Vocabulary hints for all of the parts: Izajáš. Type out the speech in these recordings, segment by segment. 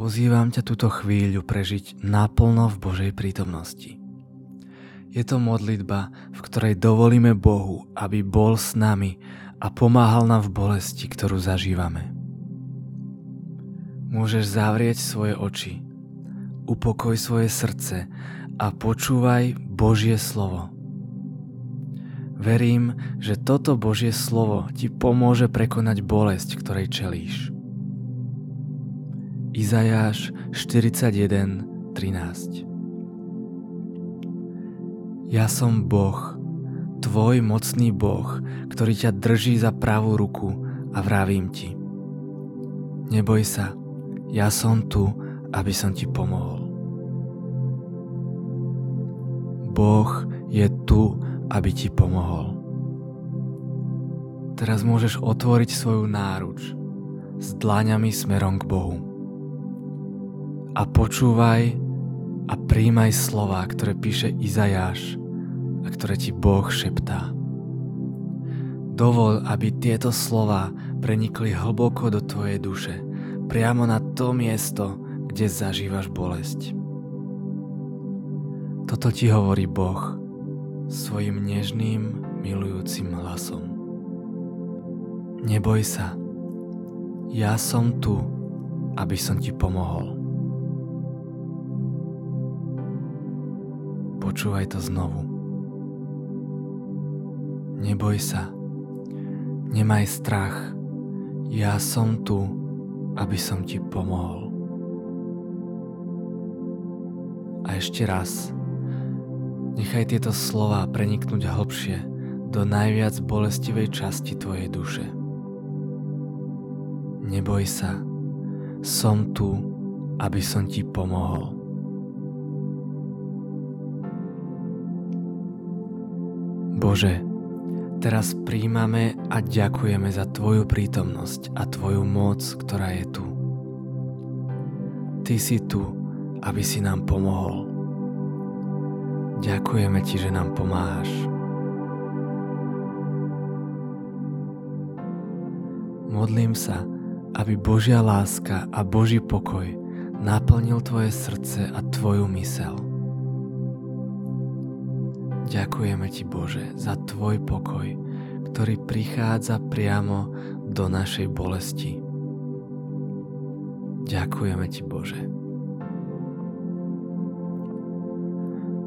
Pozývam ťa túto chvíľu prežiť naplno v Božej prítomnosti. Je to modlitba, v ktorej dovolíme Bohu, aby bol s nami a pomáhal nám v bolesti, ktorú zažívame. Môžeš zavrieť svoje oči, upokoj svoje srdce a počúvaj Božie slovo. Verím, že toto Božie slovo ti pomôže prekonať bolesť, ktorej čelíš. Izajáš 41:13. Ja som Boh, tvoj mocný Boh, ktorý ťa drží za pravú ruku a vravím ti: neboj sa, ja som tu, aby som ti pomohol. Boh je tu, aby ti pomohol. Teraz môžeš otvoriť svoju náruč s dlaňami smerom k Bohu. A počúvaj a príjmaj slová, ktoré píše Izajáš a ktoré ti Boh šeptá. Dovol, aby tieto slová prenikli hlboko do tvojej duše, priamo na to miesto, kde zažívaš bolesť. Toto ti hovorí Boh svojim nežným, milujúcim hlasom. Neboj sa, ja som tu, aby som ti pomohol. Počúvaj to znovu. Neboj sa, nemaj strach, ja som tu, aby som ti pomohol. A ešte raz. Nechaj tieto slová preniknúť hlbšie do najviac bolestivej časti tvojej duše. Neboj sa, som tu, aby som ti pomohol. Bože, teraz prijímame a ďakujeme za tvoju prítomnosť a tvoju moc, ktorá je tu. Ty si tu, aby si nám pomohol. Ďakujeme ti, že nám pomáhaš. Modlím sa, aby Božia láska a Boží pokoj naplnil tvoje srdce a tvoju myseľ. Ďakujeme ti, Bože, za tvoj pokoj, ktorý prichádza priamo do našej bolesti. Ďakujeme ti, Bože.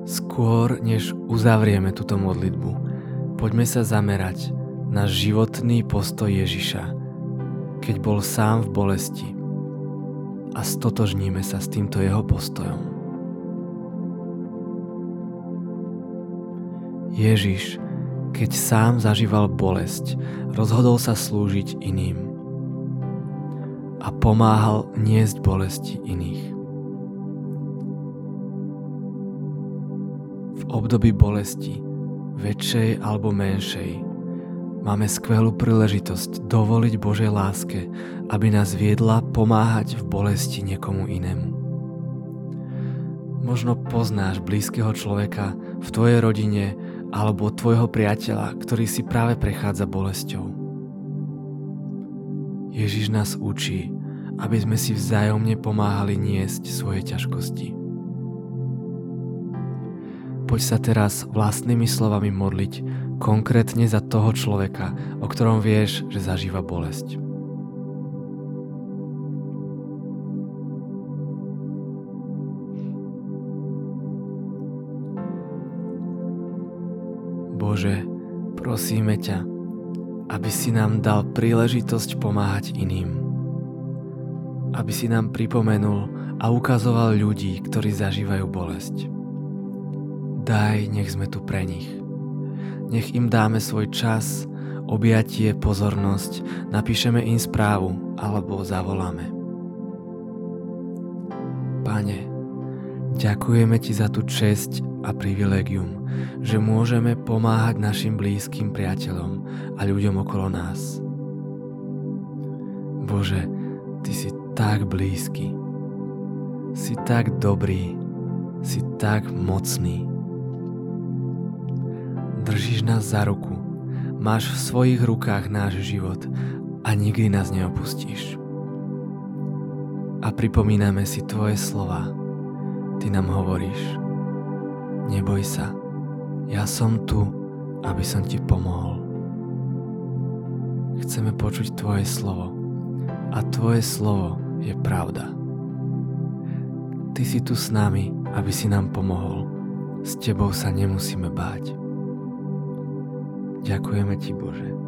Skôr, než uzavrieme túto modlitbu, poďme sa zamerať na životný postoj Ježiša, keď bol sám v bolesti, a stotožníme sa s týmto jeho postojom. Ježiš, keď sám zažíval bolesť, rozhodol sa slúžiť iným a pomáhal niesť bolesti iných. V období bolesti, väčšej alebo menšej, máme skvelú príležitosť dovoliť Božej láske, aby nás viedla pomáhať v bolesti niekomu inému. Možno poznáš blízkeho človeka v tvojej rodine alebo tvojho priateľa, ktorý si práve prechádza bolesťou. Ježiš nás učí, aby sme si vzájomne pomáhali niesť svoje ťažkosti. Poď sa teraz vlastnými slovami modliť konkrétne za toho človeka, o ktorom vieš, že zažíva bolesť. Bože, prosíme ťa, aby si nám dal príležitosť pomáhať iným. Aby si nám pripomenul a ukazoval ľudí, ktorí zažívajú bolesť. Daj, nech sme tu pre nich. Nech im dáme svoj čas, objatie, pozornosť, napíšeme im správu alebo zavoláme. Pane, ďakujeme ti za tú česť a privilégium, že môžeme pomáhať našim blízkym priateľom a ľuďom okolo nás. Bože, ty si tak blízky, si tak dobrý, si tak mocný. Držíš nás za ruku, máš v svojich rukách náš život a nikdy nás neopustíš. a pripomíname si tvoje slova. Ty nám hovoríš: neboj sa, ja som tu, aby som ti pomohol. Chceme počuť tvoje slovo a tvoje slovo je pravda. Ty si tu s nami, aby si nám pomohol. S tebou sa nemusíme báť. Ďakujeme ti, Bože.